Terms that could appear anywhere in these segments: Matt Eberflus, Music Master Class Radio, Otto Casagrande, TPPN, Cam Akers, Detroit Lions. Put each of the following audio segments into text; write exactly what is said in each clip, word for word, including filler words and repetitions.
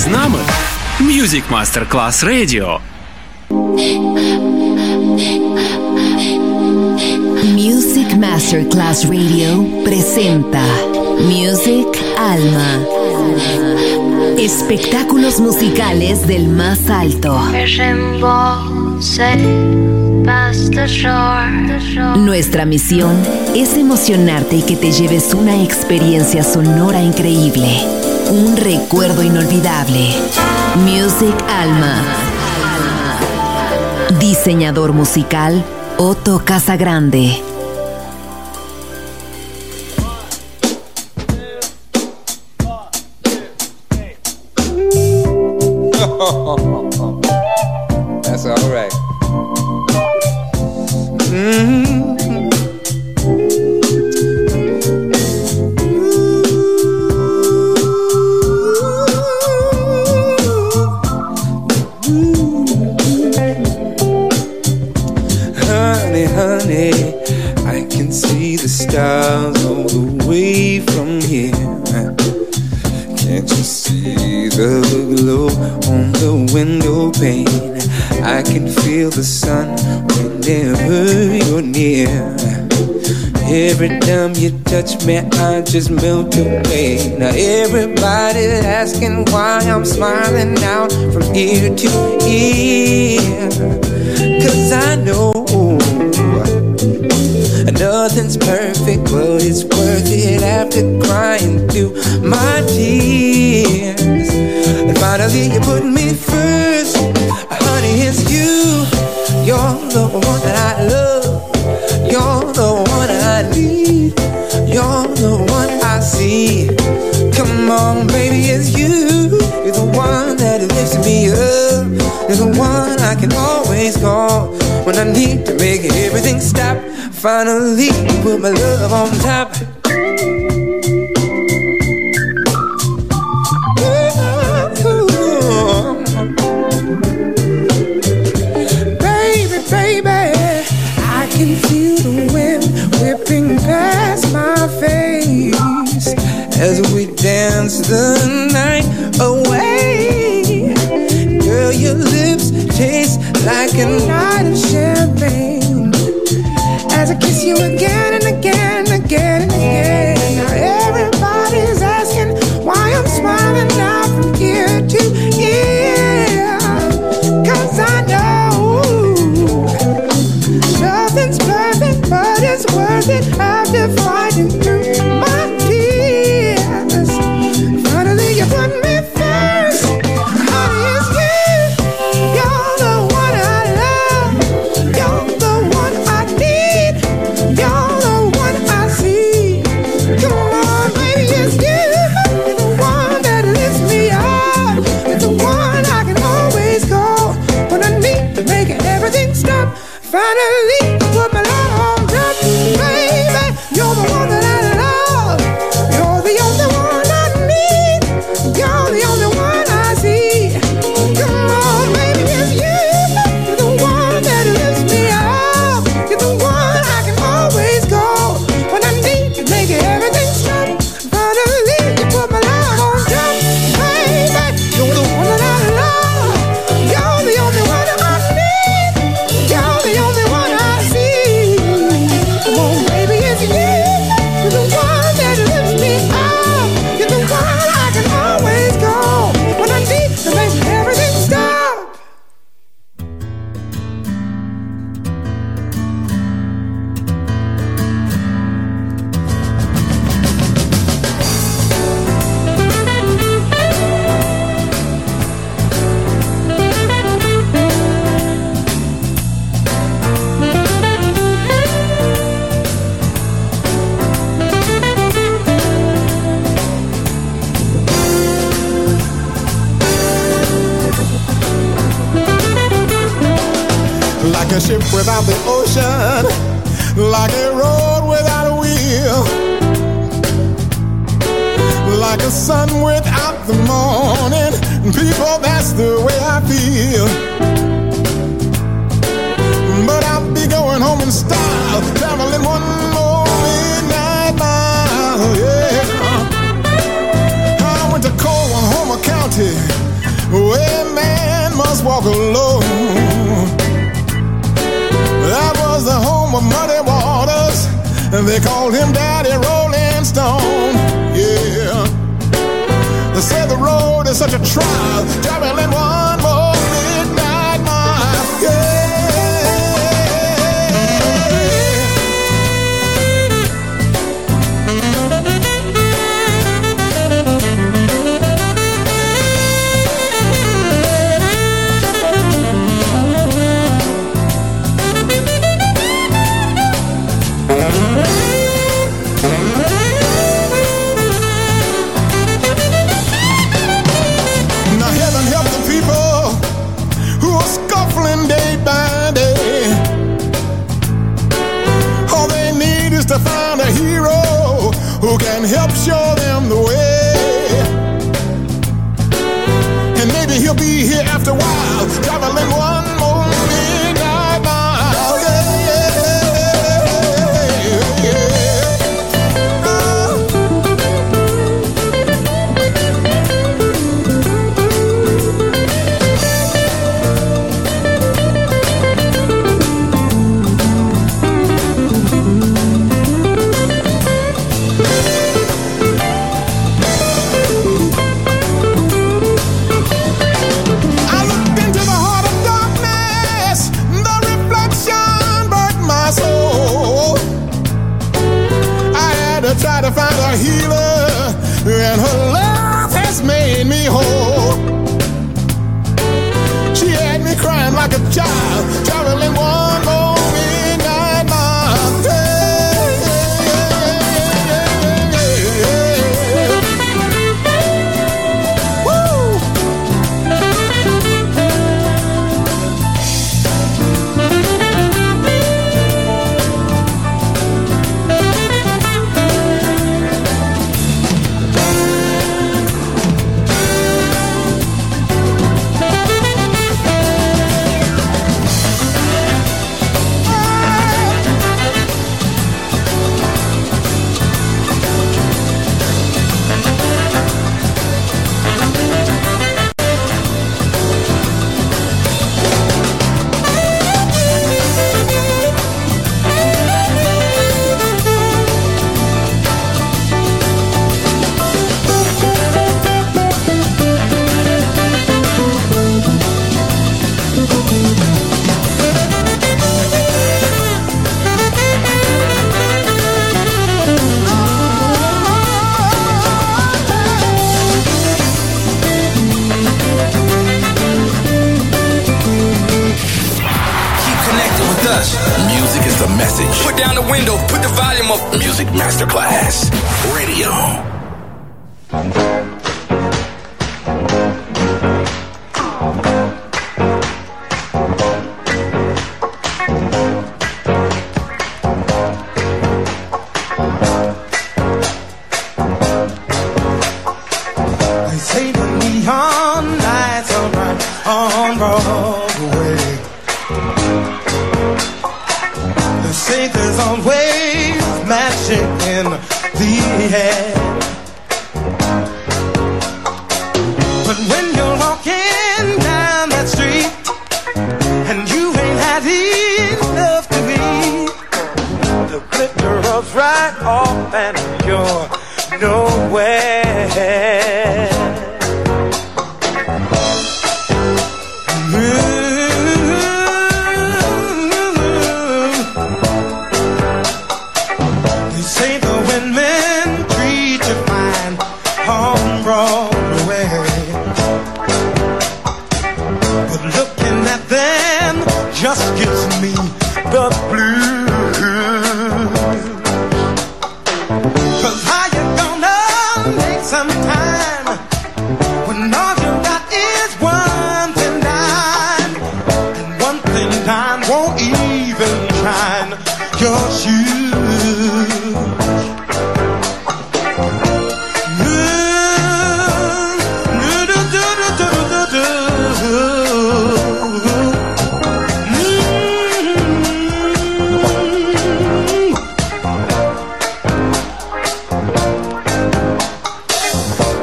з нами Music Master Class Radio. Music Master Class Radio presenta Music Alma. Espectáculos musicales del más alto. Nuestra misión es emocionarte y que te lleves una experiencia sonora increíble, un recuerdo inolvidable. Music Alma. Diseñador musical Otto Casagrande. That's all right. Mm-hmm. Honey, honey, I can see the stars all the way from here. Can't you see the glow on the window pane? I can feel the sun whenever you're near. Every time you touch me, I just melt away. Now everybody's asking why I'm smiling out from ear to ear. 'Cause I know nothing's perfect, but it's worth it after crying through my tears. And finally you put me first. Honey, it's you. You're the one that I love. You're the one I need. You're the one I see. Come on, baby, it's you. You're the one that lifts me up. You're the one I can always call when I need to make everything stop. Finally, you put my love on top. As we dance the night away, girl, your lips taste like a night of champagne. As I kiss you again and again and again and again. Now everybody's asking why I'm smiling now from ear to ear. 'Cause I know nothing's perfect, but it's worth it after fighting through my without the ocean, like a road without a wheel, like a sun without the morning. People, that's the way I feel. But I'll be going home in style, traveling one more midnight mile. Yeah, I went to Coleman, Homer County. just walk alone. That was the home of muddy waters, and they called him Daddy Rolling Stone. Yeah, they said the road is such a trial, traveling one more midnight mile. Yeah. To find a hero who can help show them the way. And maybe he'll be here after a while, traveling one more midnight mile. Yeah, yeah, yeah.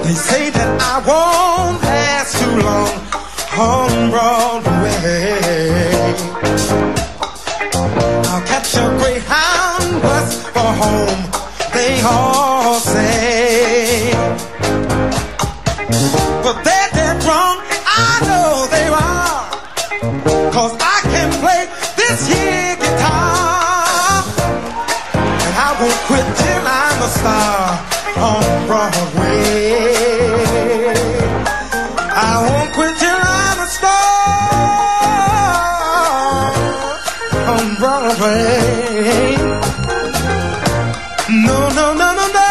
They say that I won't last too long, home bro. home, they all say. But they're dead wrong, and I know they are, 'cause I can play this here guitar, and I won't quit till I'm a star on Broadway. I won't quit till I'm a star on Broadway. No, no, no, no, no.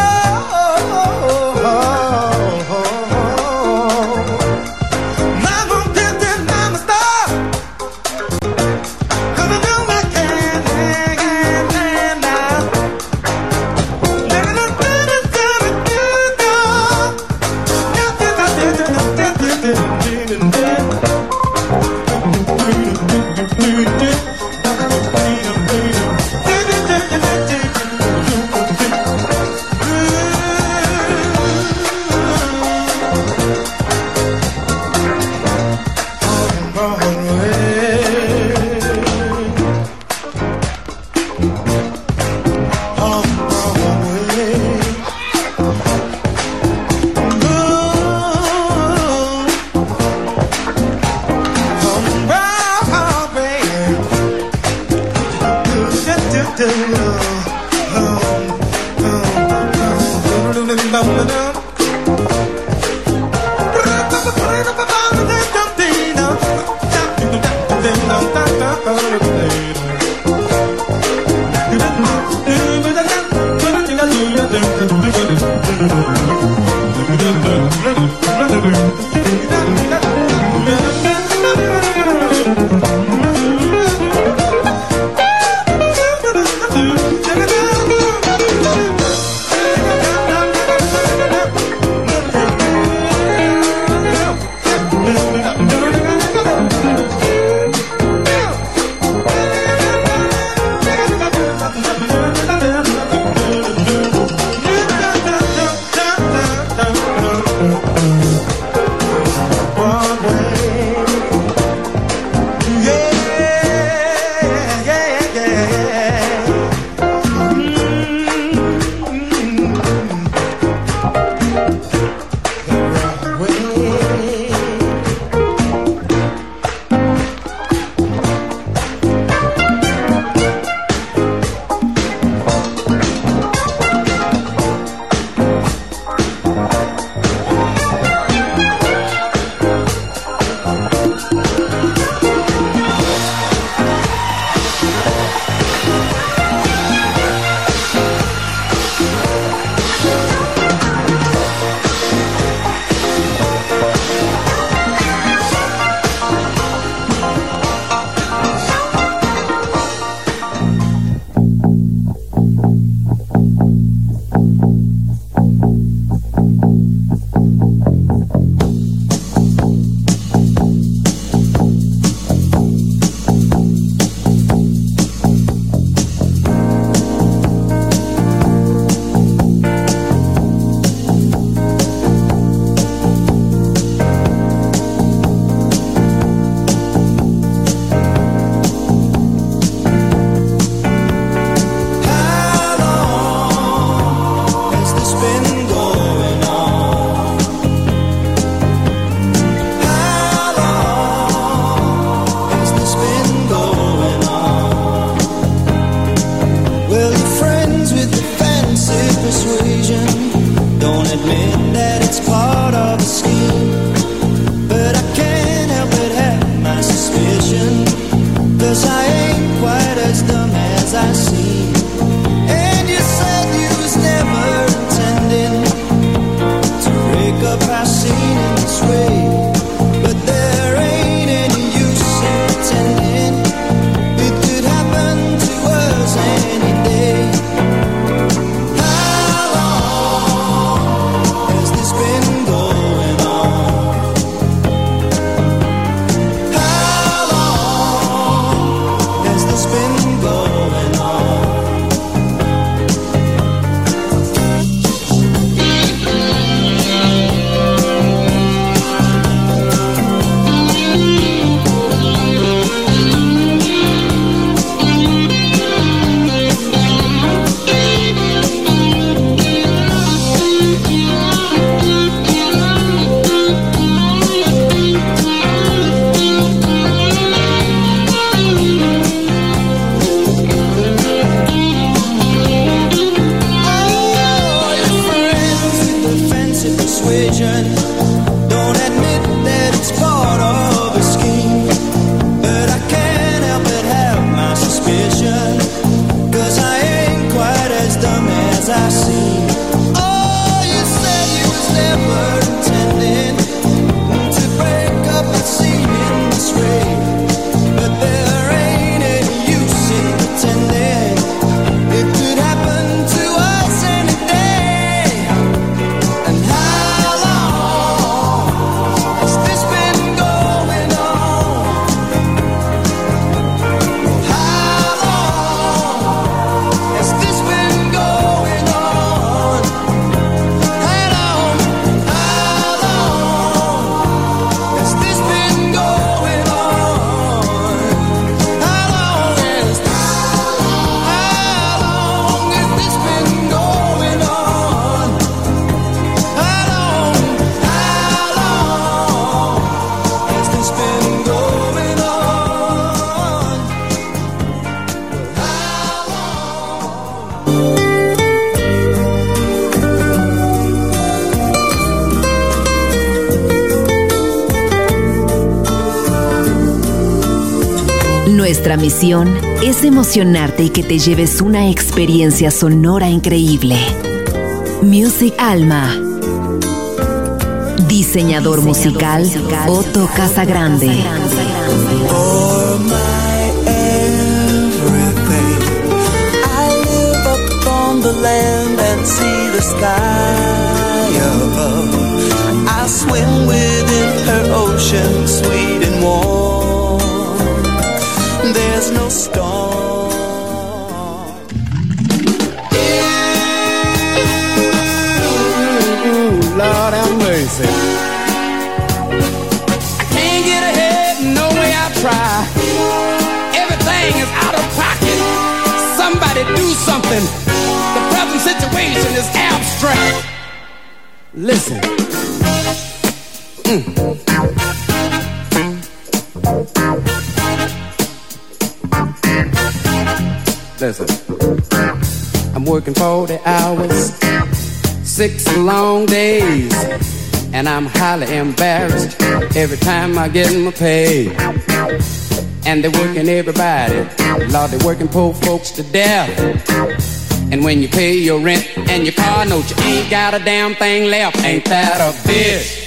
Nuestra misión es emocionarte y que te lleves una experiencia sonora increíble. Music Alma. Diseñador, Diseñador musical, musical Otto Casagrande. I swim within her ocean, sweet and warm. There's no storm. Ooh, Lord have mercy. I can't get ahead, no way I try. Everything is out of pocket. Somebody do something. The present situation is abstract. Listen. Mm. Listen, I'm working forty hours, six long days, and I'm highly embarrassed every time I get my pay. And they're working everybody, Lord, they're working poor folks to death. And when you pay your rent and your car note, you ain't got a damn thing left. Ain't that a bitch?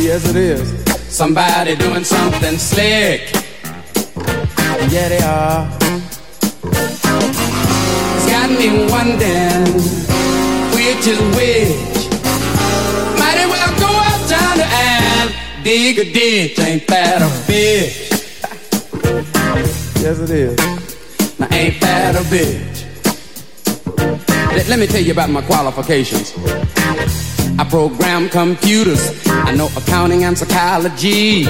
Yes, it is. Somebody doing something slick. Yeah, they are. It's got me wondering which is which. Might as well go up down the aisle, dig a ditch. Ain't that a bitch? Yes, it is. Now, ain't that a bitch? Let, let me tell you about my qualifications. I program computers, I know accounting and psychology.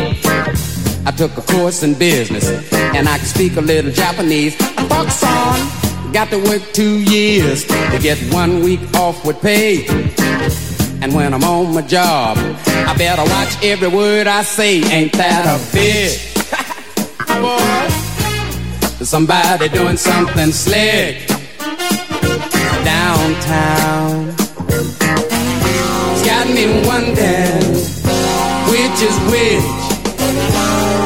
I took a course in business, and I can speak a little Japanese. Fox on, got to work two years to get one week off with pay. And when I'm on my job, I better watch every word I say. Ain't that a bitch? Boy, somebody doing something slick downtown. Got me wondering which is which.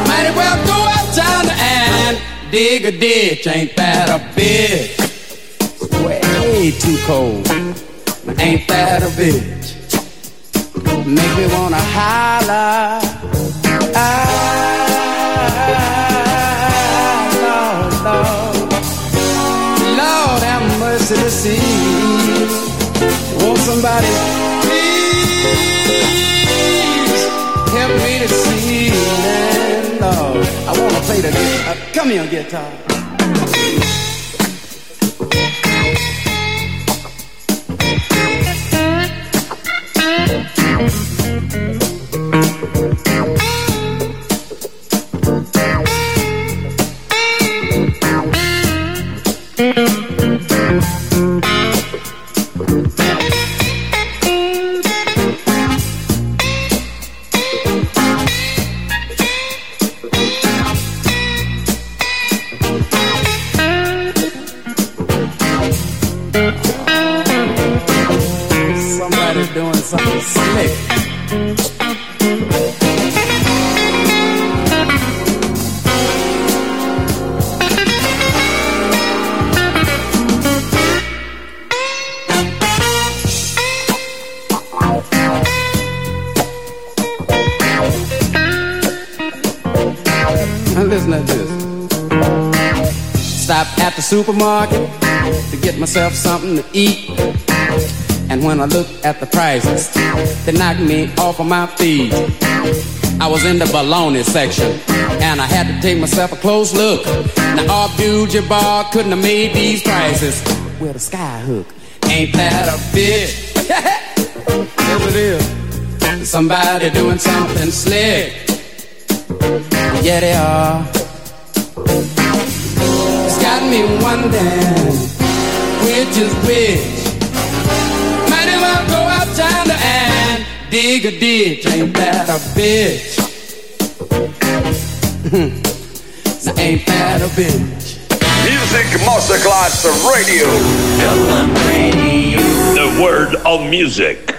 Might as well go up down the aisle, dig a ditch. Ain't that a bitch? Way too cold. Ain't that a bitch? Make me wanna holler. Ah, Lord, Lord, Lord have mercy to see. Won't somebody? Help me to see and love. I wanna play the guitar. Come here, guitar. Supermarket to get myself something to eat, and when I look at the prices, they knock me off of my feet. I was in the bologna section, and I had to take myself a close look. Now Abdul Jabbar couldn't have made these prices with a skyhook. Ain't that a bitch? Yes, it is. Somebody doing something slick. Yeah, they are. Got me wondering which is which. Might as well go up down the aisle, dig a ditch. Ain't that a bitch? Now ain't that a bitch? Music Master Class Radio. Dublin Radio. The world of music.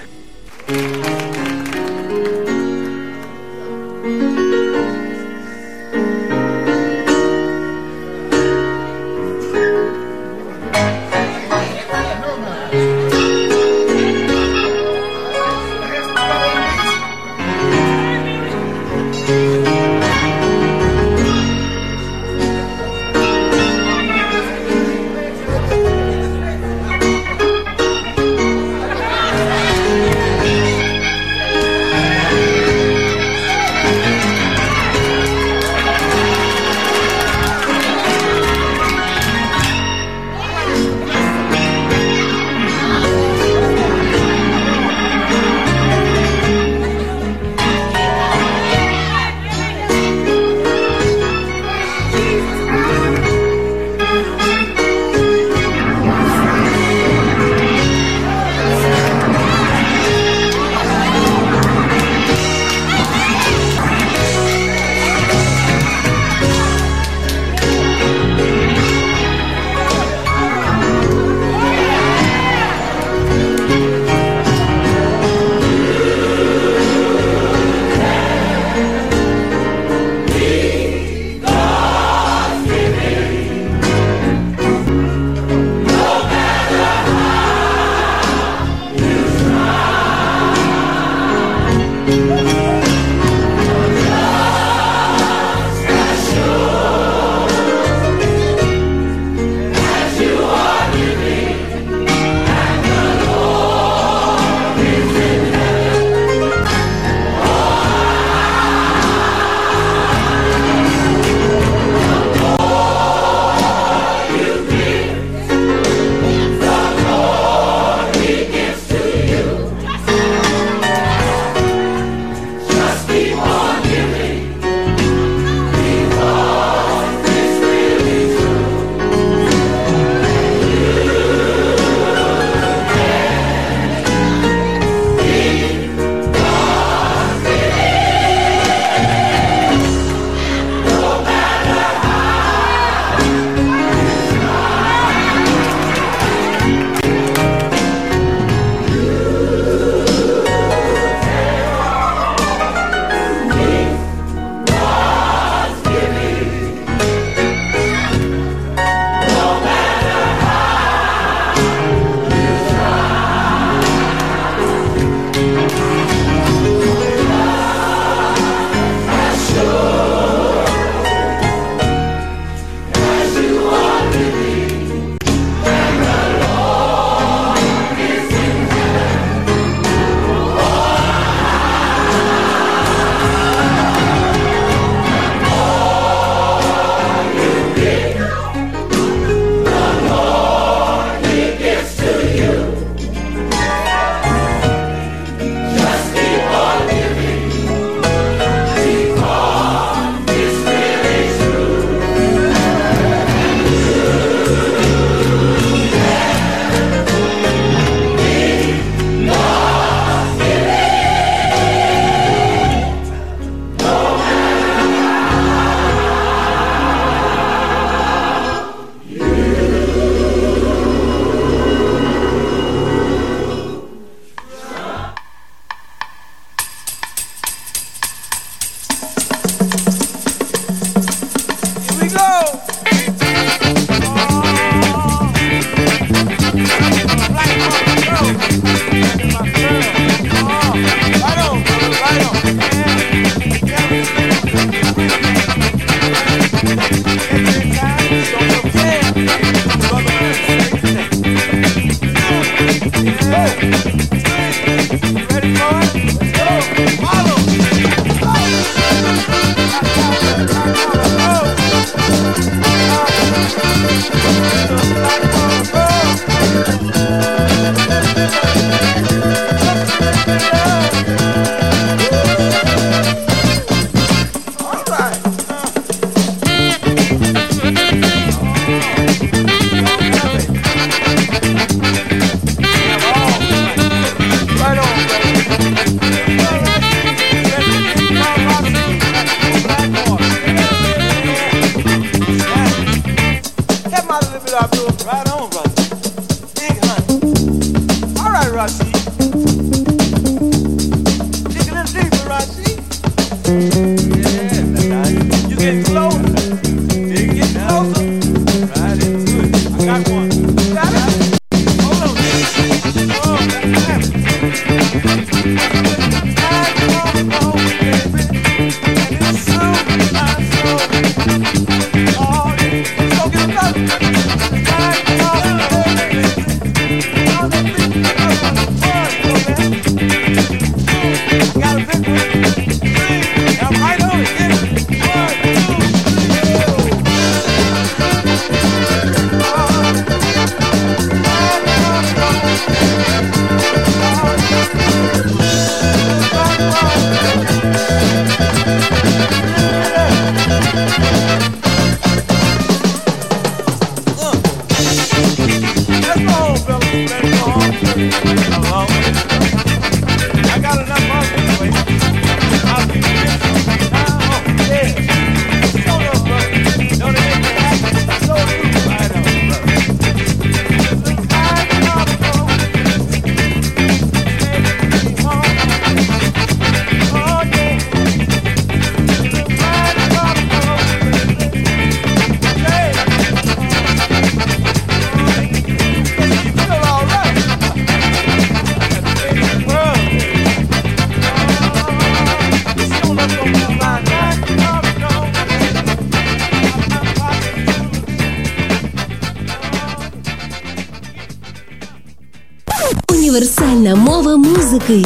Мова музыкой.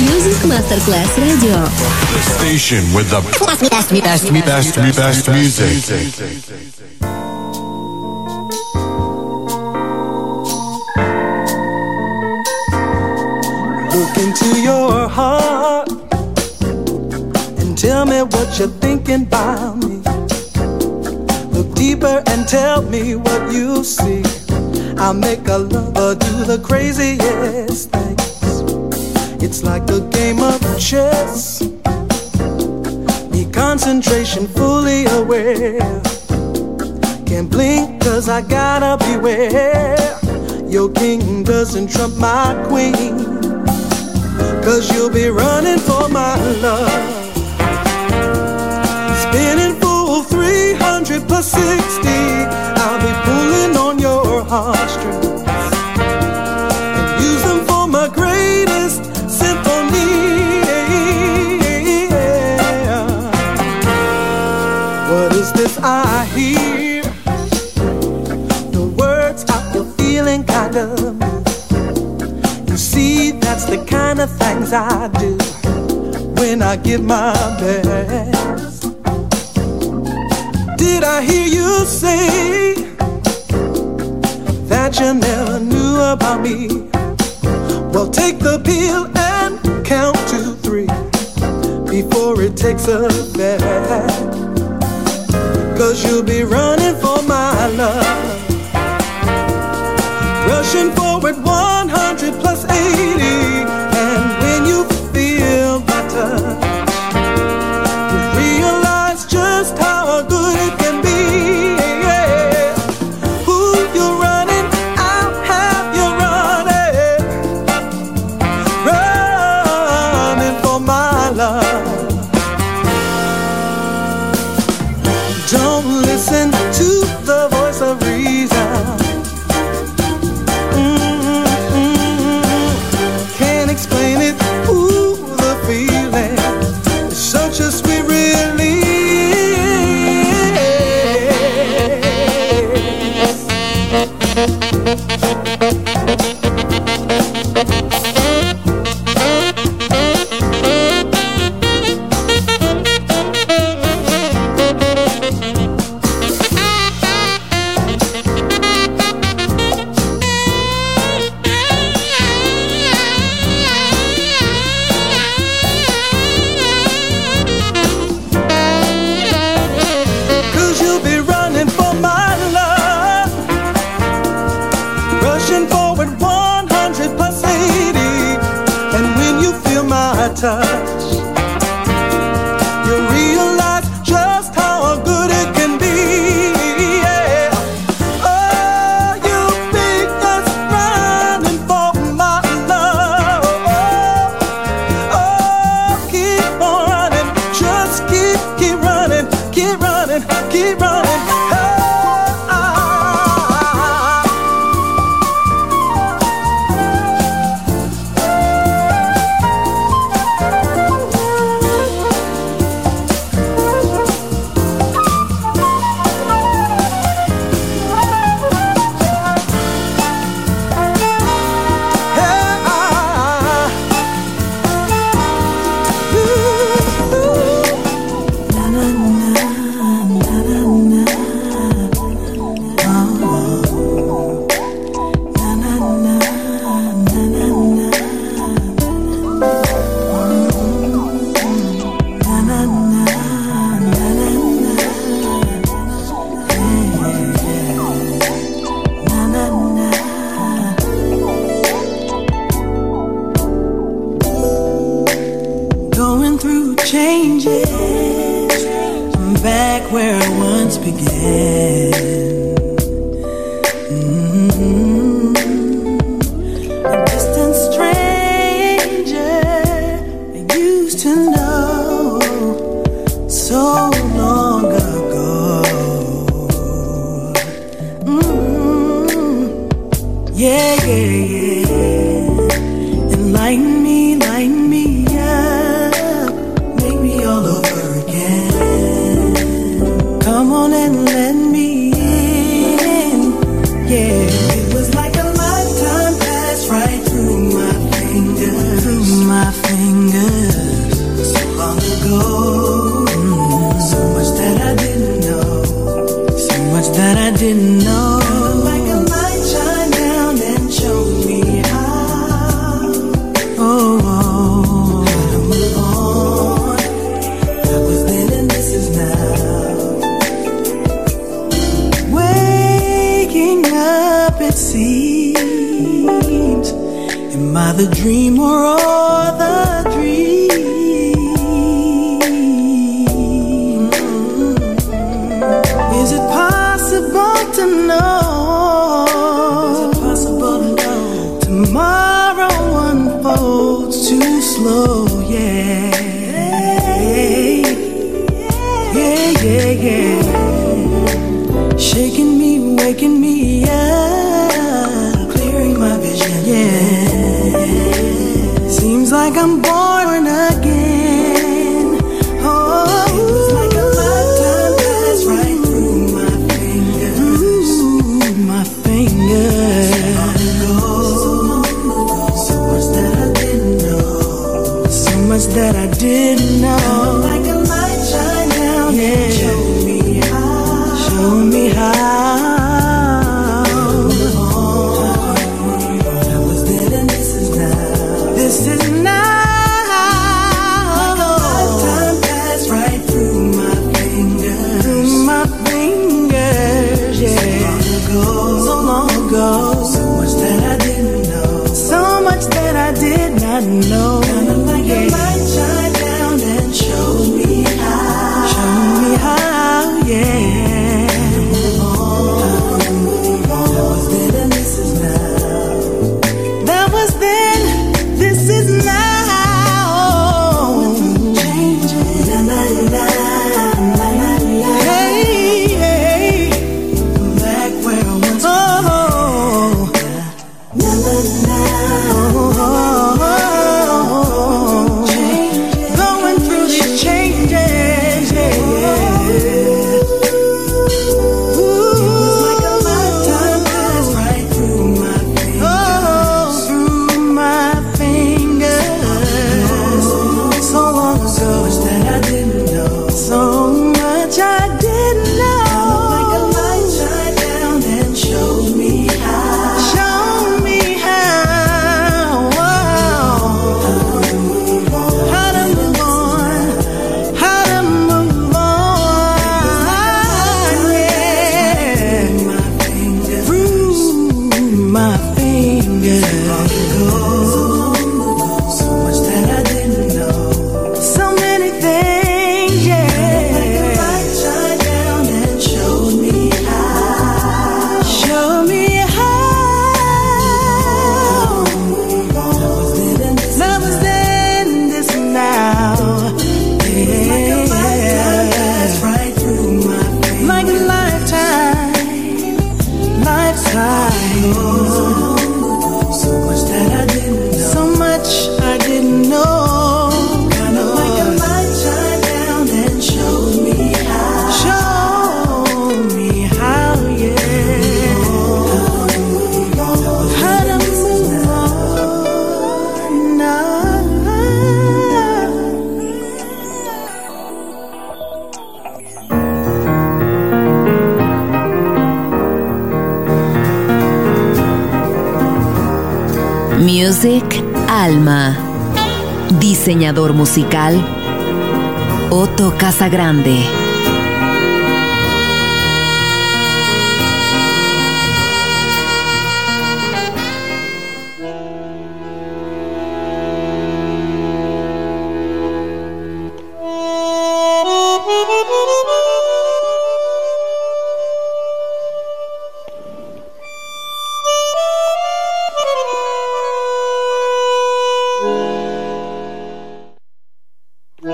Music Master Class Radio. Station with the best, best, best, best music. Look into your heart and tell me what you're thinking about me. Look deeper and tell me what you see. I'll make a lover do the craziest things. It's like a game of chess. Need concentration, fully aware. Can't blink, cause I gotta beware. Your king doesn't trump my queen. Cause you'll be running for my love. Spinning full three hundred plus sixty. I'll be pulling on your heartstrings and use them for my greatest symphony. What is this I hear? The words I feel feeling kind of. You see, that's the kind of things I do when I give my best. Did I hear you say that you never knew about me? Well, take the pill and count to three before it takes a back. Cause you'll be running for my love. Rushing forward one hundred plus eighty. And when you feel my touch, just how good it can be, yeah. Who you're running, I'll have you running. Running for my love. Don't listen to the voice of reason. Mm-hmm. Can't explain it, ooh, the feeling is such a sweet relief. gone through changes. I'm back where I once began. Mm-hmm. A distant stranger I used to know so long ago. Mm-hmm. Yeah, yeah, yeah. Enlighten me, lighten me up. Make me all over again. Come on and let me in. Yeah. It was like a lifetime passed right through my fingers. Through my fingers. So long ago. Mm-hmm. So much that I didn't know. So much that I didn't know. Am I the dream or all the dream? Is it possible to know? Is it possible to know? Tomorrow unfolds too slow, yeah. Yeah, yeah, yeah. Shaking me, waking me up. Clearing my vision, yeah. Seems like I'm born again. Oh, it was like a lifetime passed right through my fingers. Through my fingers. So long ago, so much that I didn't know. So much that I didn't know. Like a light shine down, yeah. And show me how. Show me how. This is now like a lifetime passed right through my fingers. Through my fingers, yeah. So long ago, so long ago. So much that I didn't know. So much that I did not know. Kinda like yeah. A light shined down and showed me how. Showed me how, yeah. Move on, I move on. That was then and this is now. That was then. Music Alma. Diseñador musical Otto Casagrande.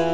I've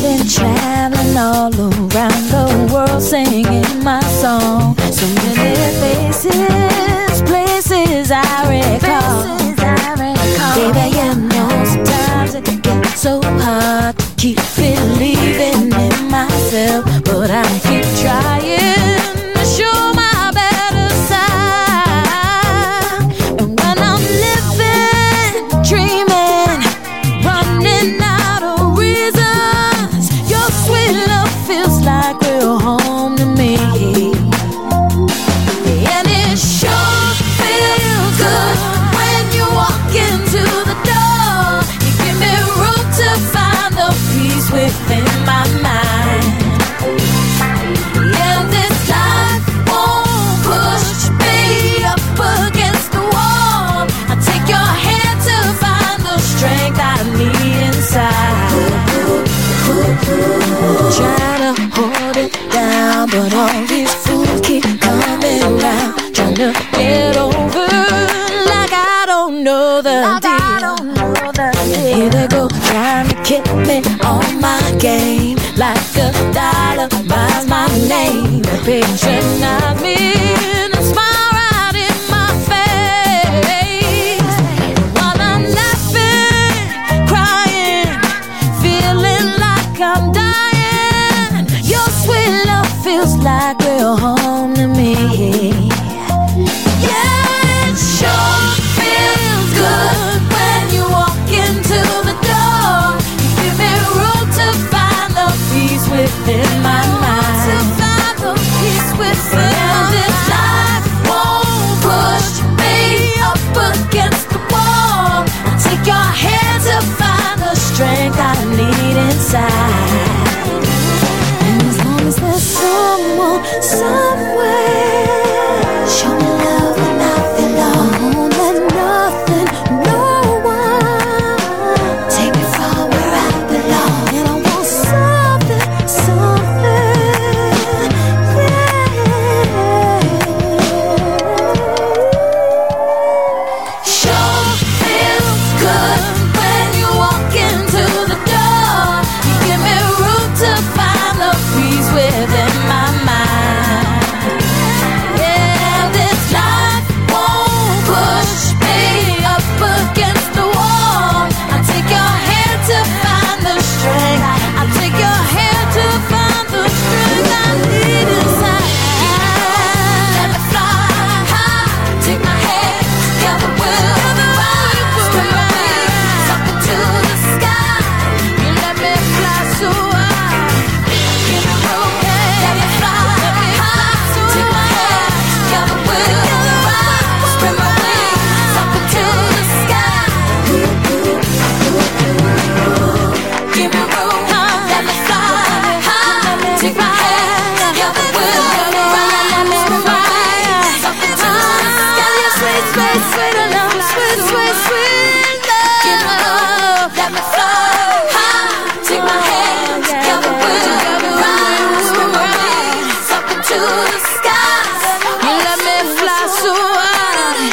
been so hard to keep believing in myself, but I keep trying to show my better side. And when I'm living, dreaming, running out of reasons, your sweet love feels like real home to me. And it sure feels good when you walk into the door. You give me room to find the peace within my mind. And this life won't push me up against the wall. I take your hand to find the strength I need inside. Try to hold it down, but all these fools keep coming round, trying to get over like I don't know the deal. Here they go, trying to kick me on my game, like a dollar buys my name. The picture of me and a smile right in my face. While I'm laughing, crying, feeling like I'm dying, your sweet love feels like real home to me. Yeah, it sure feels good when you walk into the door. You give me room to find the peace within my mind. To find the peace within my mind. This life won't push me up against the wall. I take your hand to find the strength I need inside. And as long as there's someone somewhere, show me love when I feel alone. Let nothing, no one take me far where I belong. And I want something, something, yeah. Sure feels good when you walk into the door. You give me room to find the peace within my mind. Yeah, this life won't push me up against the wall. I take your hand to find the strength. I take your hand to find the strength I need inside. Let me fly high. Take my hand. Together we'll rise. Spread my wings up into the sky. You let me fly so high. Give me room. Let me fly high. Take my hand. Together we'll rise. Spread my wings up into the sky. Give me room. Let me fly high. Take my hand. Together we'll rise. Spread my wings up into the sky. Sweet, sweet, sweet love. Sweet, sweet, sweet love. Give me room. Let me fly high. Take my hand. Together we'll rise. Spread my wings up into the sky. You let me fly so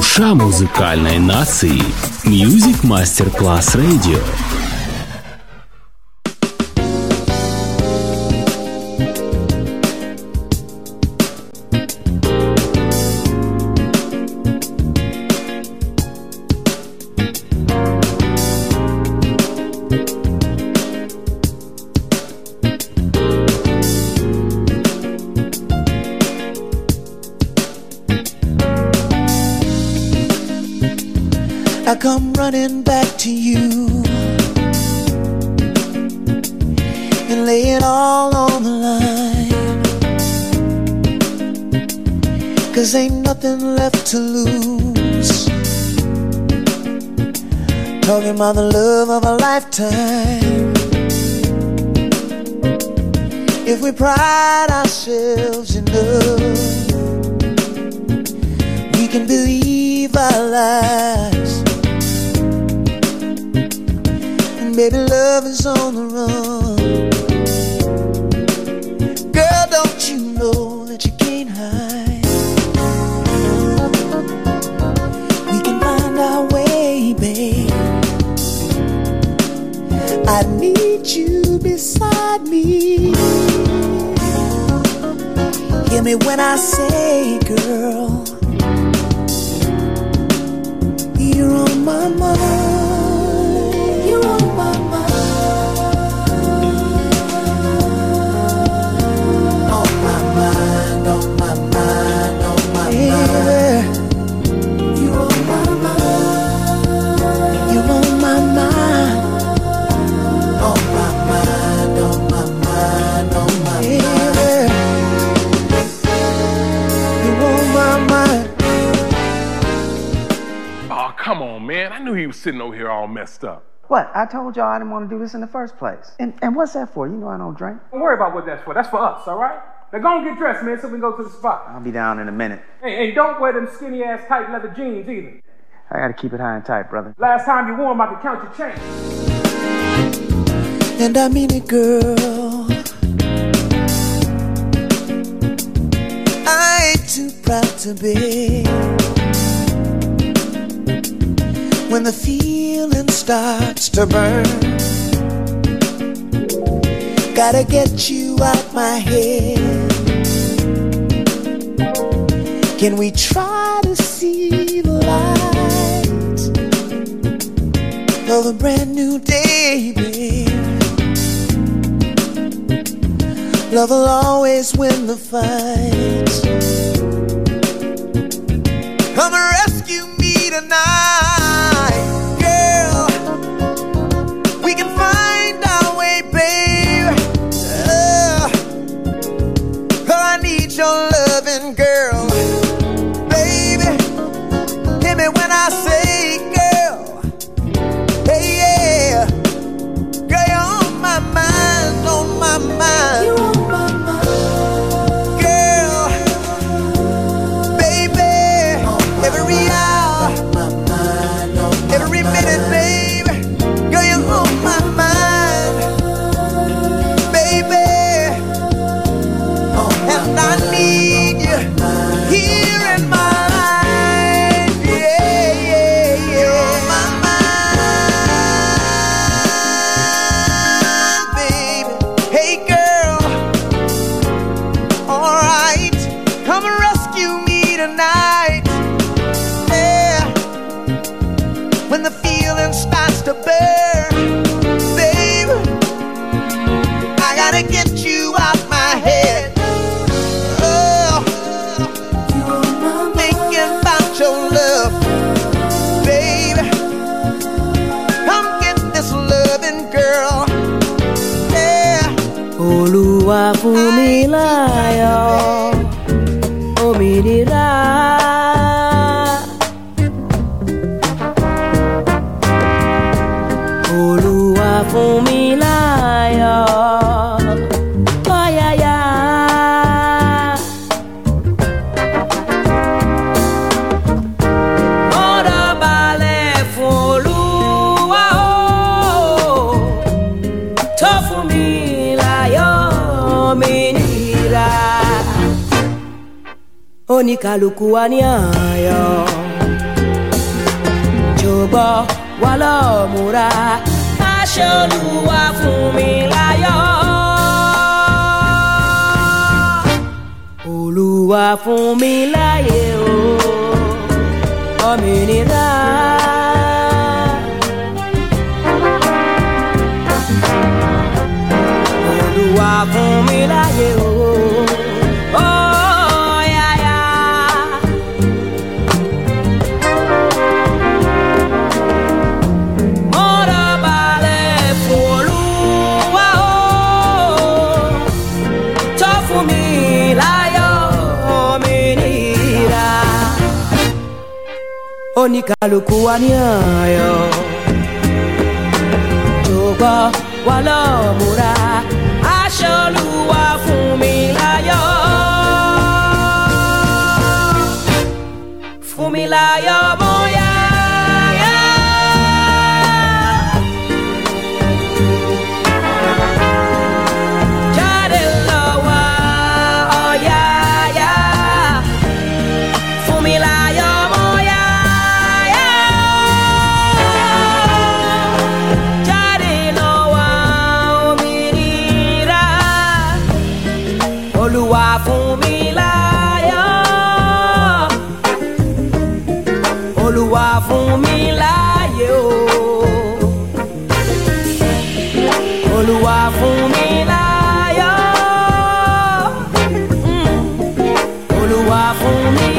Душа музыкальной нации. Music Master Class Radio. I come running back to you and lay it all on the line, 'cause ain't nothing left to lose. Talking about the love of a lifetime. If we pride ourselves enough, we can believe our lies. Baby, love is on the run. Girl, don't you know that you can't hide? We can find our way, babe. I need you beside me. Hear me when I say, girl, you're on my mind, you're on my mind, on my mind, on my mind, on my yeah. mind. Come on, man. I knew he was sitting over here all messed up. What? I told y'all I didn't want to do this in the first place. And and what's that for? You know I don't drink. Don't worry about what that's for. That's for us, all right? Now go and get dressed, man, so we can go to the spot. I'll be down in a minute. Hey, hey, don't wear them skinny-ass tight leather jeans either. I got to keep it high and tight, brother. Last time you wore them, I could count your change. And I mean it, girl. I ain't too proud to be. When the feeling starts to burn, gotta get you out my head. Can we try to see the light of a brand new day, babe? Love will always win the fight. Come rescue me tonight. Fumi layo, omirira. Olúwa fún mi láyọ̀, oyaya. Mo dọ̀bálẹ̀ fún Olúwa o, tó fún mi láyọ̀. Ominira, oníkálùkù wa ní ayọ̀, jọ̀gbọ́ wa lọ múra, aṣọ Olúwa fún mi láyọ̀. Olúwa fún mi láyé o, ominira. Olúwa fún mi láyé o, oh yeah yeah. Mo dọ̀bálẹ̀ fún Olúwa o, tó fún mi láyọ̀ òmìnira. Oníkálùkù wa ní ayọ̀, jọ̀gbọ́ wa lọ múra. Olúwa fún mi láyọ̀, fún mi láyọ̀ bóyá yá. Jáde lọ wá ọ̀yá yá, fún mi láyọ̀ bóyá yá. Jáde lọ wá òmìnira. Olúwa fún mi láyọ̀, Olúwa fún mi láyè o, Olúwa fún mi láyọ̀, Olúwa fún mi láyè.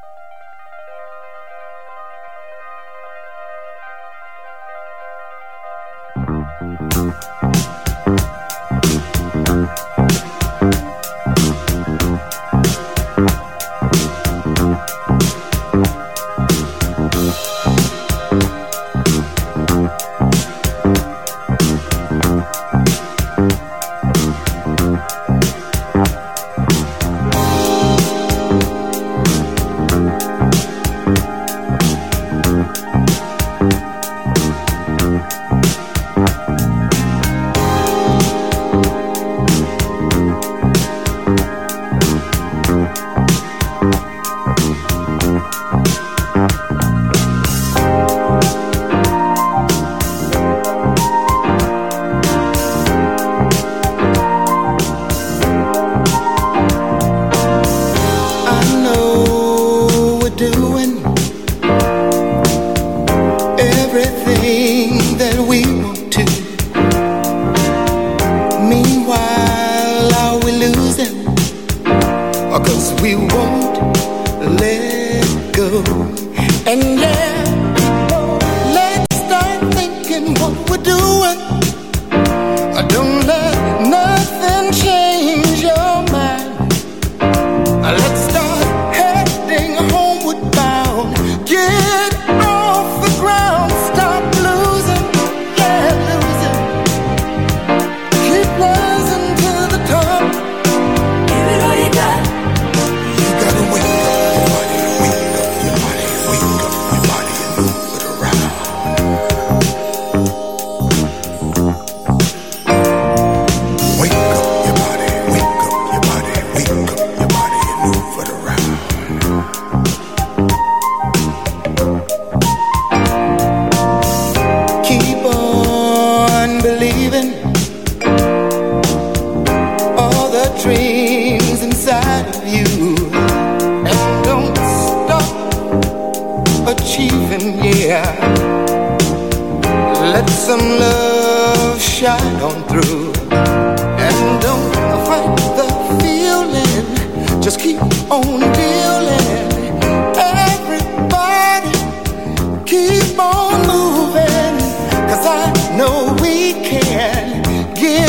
Give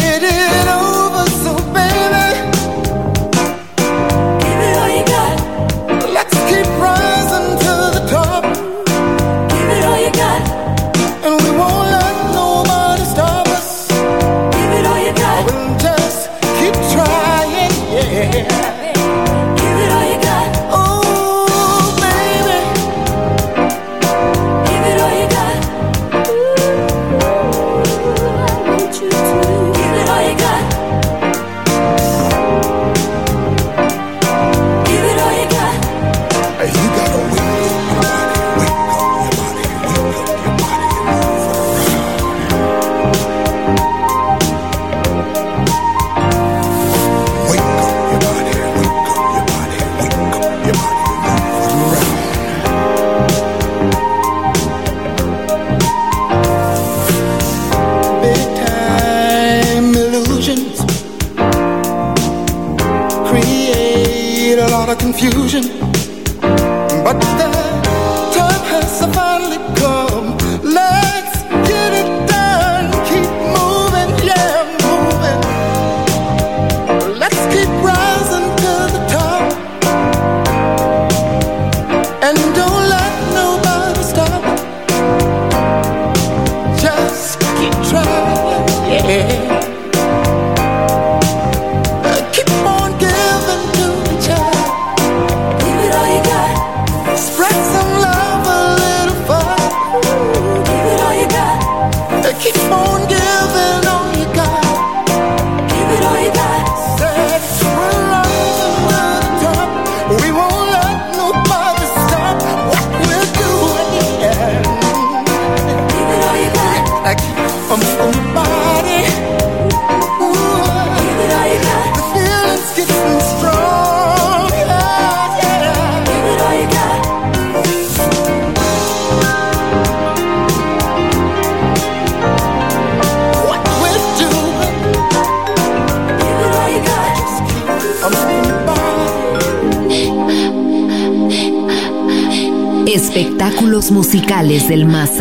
confusion, but the time has finally come. Let's get it done. Keep moving, yeah, moving. Let's keep rising to the top, and don't let nobody stop. Just keep trying, yeah. Espectáculos musicales del más